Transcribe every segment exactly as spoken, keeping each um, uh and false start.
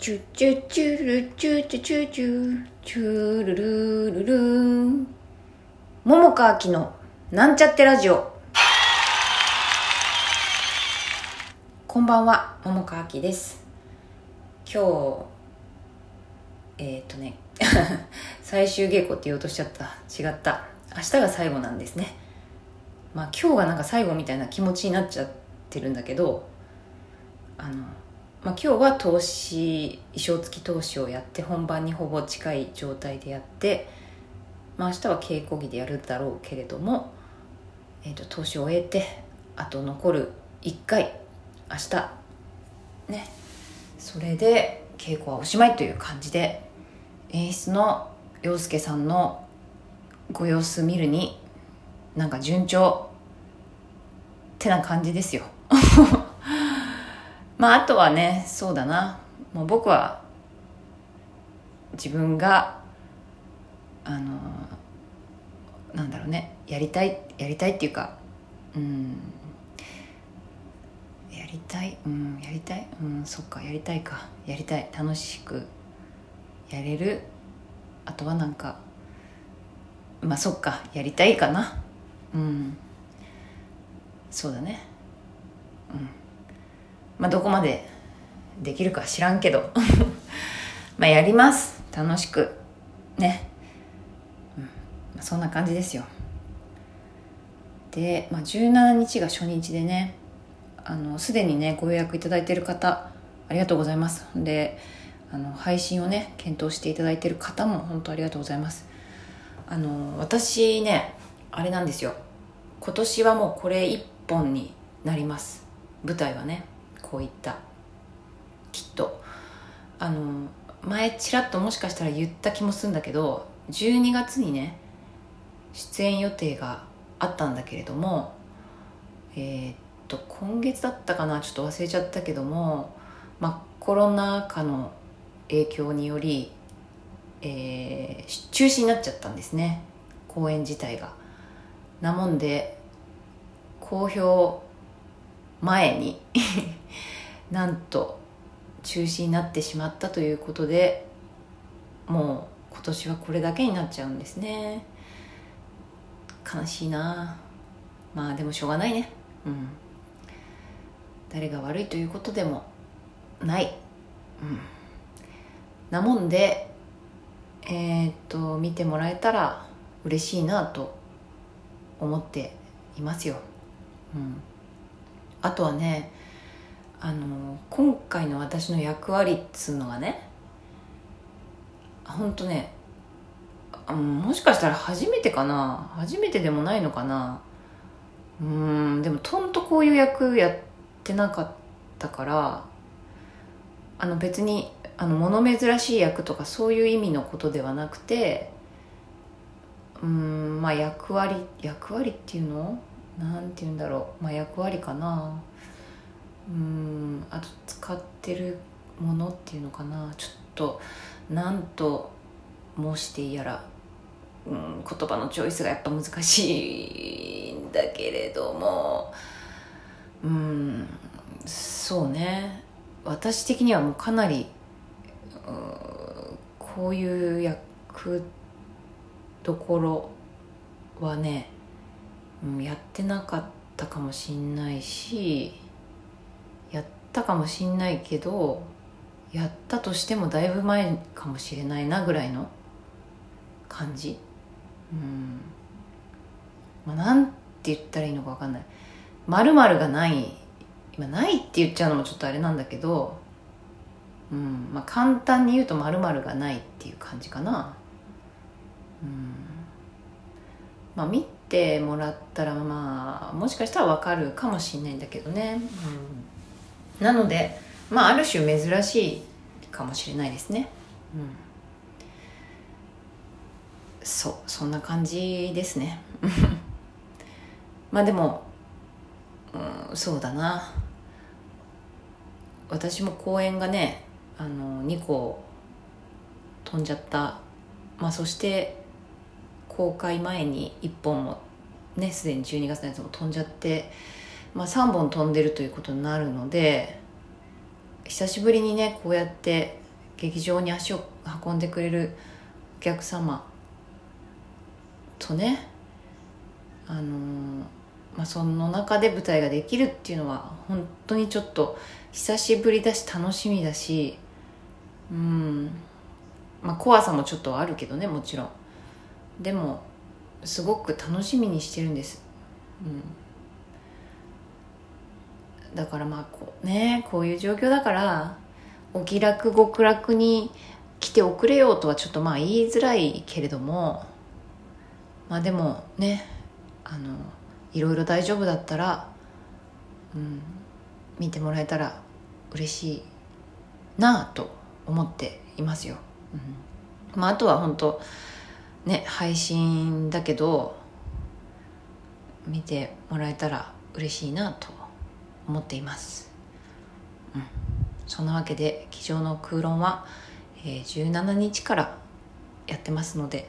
チュチュチュルチュチュチュチュチュルルルル桃佳明のなんちゃってラジオ。こんばんは、桃佳明です。今日えー、っとね最終稽古って言おうとしちゃった。違った、明日が最後なんですね。まあ今日がなんか最後みたいな気持ちになっちゃってるんだけど、あのまあ、今日は投資、衣装付き投資をやって本番にほぼ近い状態でやって、まあ、明日は稽古着でやるだろうけれども、えーと、投資を終えてあと残るいっかい、明日ね、それで稽古はおしまいという感じで、演出の陽介さんのご様子見るになんか順調ってな感じですよまああとはね、そうだな、もう僕は自分があのなんだろうね、やりたいやりたいっていうか、うんやりたいうんやりたいうんそっかやりたいかやりたい楽しくやれる、あとはなんかまあそっかやりたいかな、うんそうだね、うんまあ、どこまでできるか知らんけどまあやります、楽しくね、うんまあ、そんな感じですよ。で、まあ、じゅうしちにちが初日でね、あのすでにねご予約いただいている方ありがとうございます。で、あの配信をね検討していただいている方も本当ありがとうございます。あの私ねあれなんですよ、今年はもうこれ一本になります、舞台はね。こういったきっとあの前ちらっともしかしたら言った気もするんだけど、じゅうにがつにね出演予定があったんだけれども、えー、っと今月だったかな、ちょっと忘れちゃったけども、まあ、コロナ禍の影響により、えー、中止になっちゃったんですね、公演自体が。なもんで公表前になんと中止になってしまったということで、もう今年はこれだけになっちゃうんですね。悲しいな。まあでもしょうがないね、うん、誰が悪いということでもない、うん、なもんでえー、っと見てもらえたら嬉しいなと思っていますよ、うんあとはね、あの今回の私の役割っつうのがね、ほんとね、もしかしたら初めてかな、初めてでもないのかな、うーんでもとんとこういう役やってなかったから、あの別にあの物珍しい役とかそういう意味のことではなくて、うーんまあ役割役割っていうのなんていうんだろう、まあ、役割かな、うーんあと使ってるものっていうのかな、ちょっとなんと申していいやら、うん言葉のチョイスがやっぱ難しいんだけれども、うーんそうね、私的にはもうかなりうこういう役どころはねやってなかったかもしんないし、やったかもしんないけどやったとしてもだいぶ前かもしれないなぐらいの感じ、うん、まあ、なんて言ったらいいのか分かんない、〇〇がない今ないって言っちゃうのもちょっとあれなんだけど、うんまあ、簡単に言うと〇〇がないっていう感じかな、うんまあ見てもらったらまあもしかしたら分かるかもしれないんだけどね、うん、なのでまあある種珍しいかもしれないですね、うん、そうそんな感じですねまあでも、うん、そうだな、私も公演がねあのにこ飛んじゃった、まあ、そして公開前にいっぽんもねすでにじゅうにがつのやつも飛んじゃって、まあ、さんぼん飛んでるということになるので、久しぶりにねこうやって劇場に足を運んでくれるお客様とね、あのーまあ、その中で舞台ができるっていうのは本当にちょっと久しぶりだし楽しみだし、うん、まあ、怖さもちょっとあるけどね、もちろん。でもすごく楽しみにしてるんです、うん、だからまあこうね、こういう状況だからお気楽ご苦楽に来ておくれよとはちょっとまあ言いづらいけれども、まあでもね、あのいろいろ大丈夫だったら、うん、見てもらえたら嬉しいなぁと思っていますよ、うん、まああとは本当ね、配信だけど見てもらえたら嬉しいなと思っています、うん、そんなわけで「机上の空論」は、えー、じゅうしちにちからやってますので、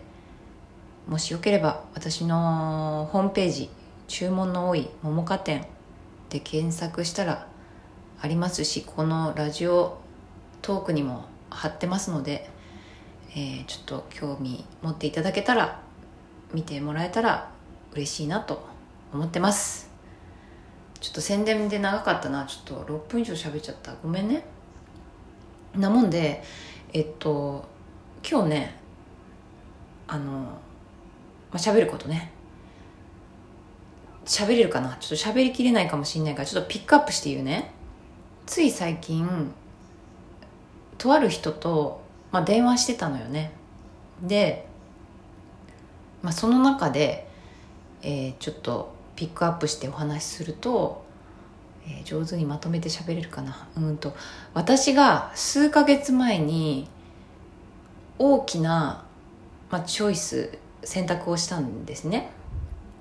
もしよければ私のホームページ「注文の多い桃花店」で検索したらありますし、このラジオトークにも貼ってますので、えー、ちょっと興味持っていただけたら、見てもらえたら嬉しいなと思ってます。ちょっと宣伝で長かったな、ちょっとろっぷん以上喋っちゃった、ごめんね。なもんで、えっと今日ね、あの、まあ、喋ることね、喋れるかな、ちょっと喋りきれないかもしれないから、ちょっとピックアップして言うね。つい最近とある人とまあ、電話してたのよね。で、まあ、その中で、えー、ちょっとピックアップしてお話しすると、えー、上手にまとめて喋れるかな。うんと、私が数ヶ月前に大きな、まあ、チョイス選択をしたんですね。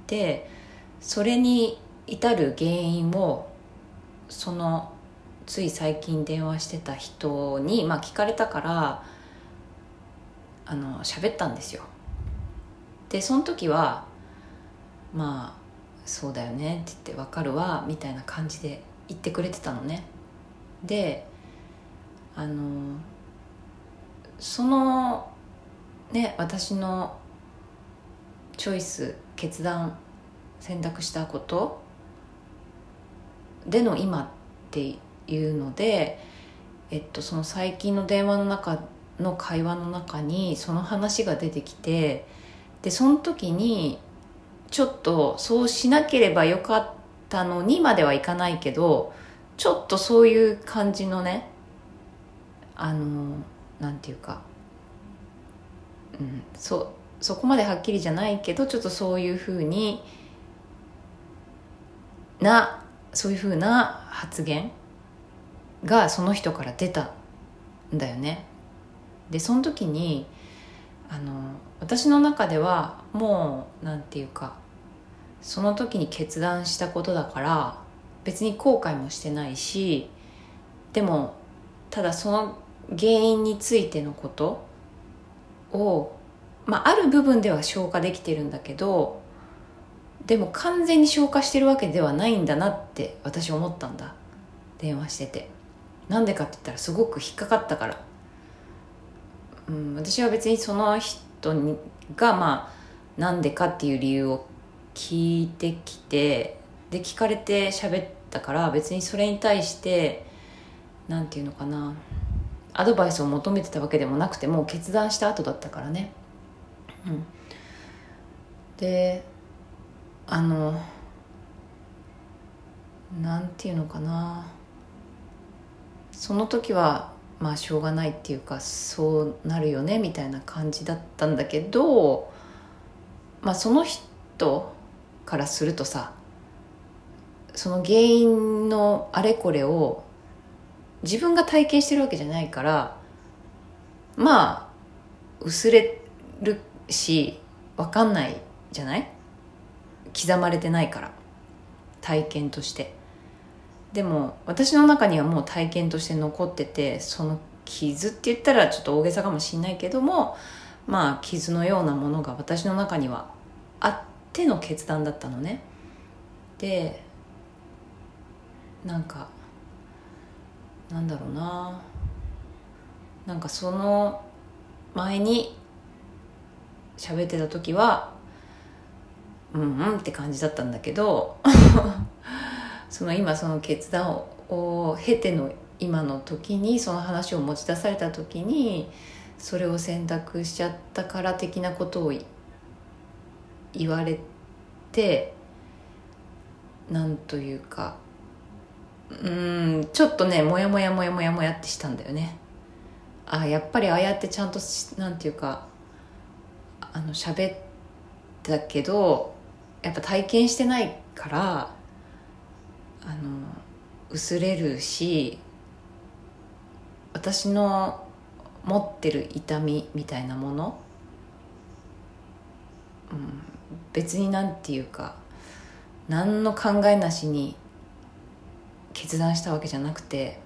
で、それに至る原因をそのつい最近電話してた人に、まあ、聞かれたからあの喋ったんですよ。でその時はまあそうだよねって言って、わかるわみたいな感じで言ってくれてたのね。であのそのね、私のチョイス決断選択したことでの今っていうので、えっと、その最近の電話の中の会話の中にその話が出てきて、でその時にちょっとそうしなければよかったのにまではいかないけど、ちょっとそういう感じのね、あのなんていうか、うん、そ、そこまではっきりじゃないけど、ちょっとそういうふうになそういうふうな発言がその人から出たんだよね。でその時にあの私の中ではもうなんていうか、その時に決断したことだから別に後悔もしてないし、でもただその原因についてのことを、まあ、ある部分では消化できてるんだけど、でも完全に消化してるわけではないんだなって私思ったんだ、電話してて。なんでかって言ったらすごく引っかかったから、うん、私は別にその人にがまあなんでかっていう理由を聞いてきて、で聞かれて喋ったから、別にそれに対してなんていうのかな、アドバイスを求めてたわけでもなくて、もう決断した後だったからね、うん、であのなんていうのかな、その時はまあしょうがないっていうか、そうなるよねみたいな感じだったんだけど、まあその人からするとさ、その原因のあれこれを自分が体験してるわけじゃないから、まあ薄れるし分かんないじゃない、刻まれてないから、体験として。でも私の中にはもう体験として残ってて、その傷って言ったらちょっと大げさかもしれないけども、まあ傷のようなものが私の中にはあっての決断だったのね。でなんかなんだろうな、なんかその前に喋ってた時はうんうんって感じだったんだけどその今その決断を経ての今の時にその話を持ち出された時にそれを選択しちゃったから的なことを言われて、なんというかうーんちょっとねモヤモヤモヤモヤモヤってしたんだよね。あやっぱりああやってちゃんとなんていうかあの喋ったけどやっぱ体験してないからあの薄れるし、私の持ってる痛みみたいなもの、うん、別になんていうか何の考えなしに決断したわけじゃなくて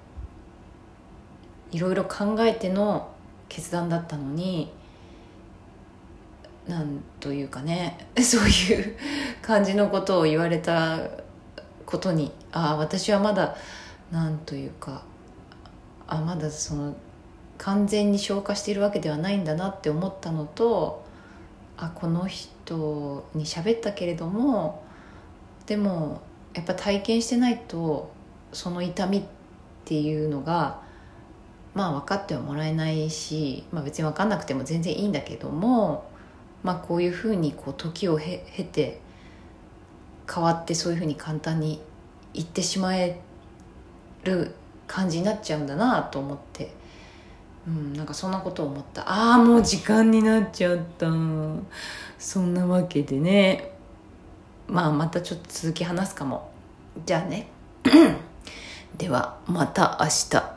いろいろ考えての決断だったのに、なんというかねそういう感じのことを言われたことに、ああ私はまだなんというかあまだその完全に消化しているわけではないんだなって思ったのと、あこの人に喋ったけれどもでもやっぱ体験してないとその痛みっていうのがまあ分かってはもらえないし、まあ、別に分かんなくても全然いいんだけども、まあ、こういうふうにこう時を経て変わってそういうふうに簡単に言ってしまえる感じになっちゃうんだなと思って、うん、なんかそんなことを思った。ああもう時間になっちゃった。そんなわけでね、まあまたちょっと続き話すかも。じゃあねではまた明日。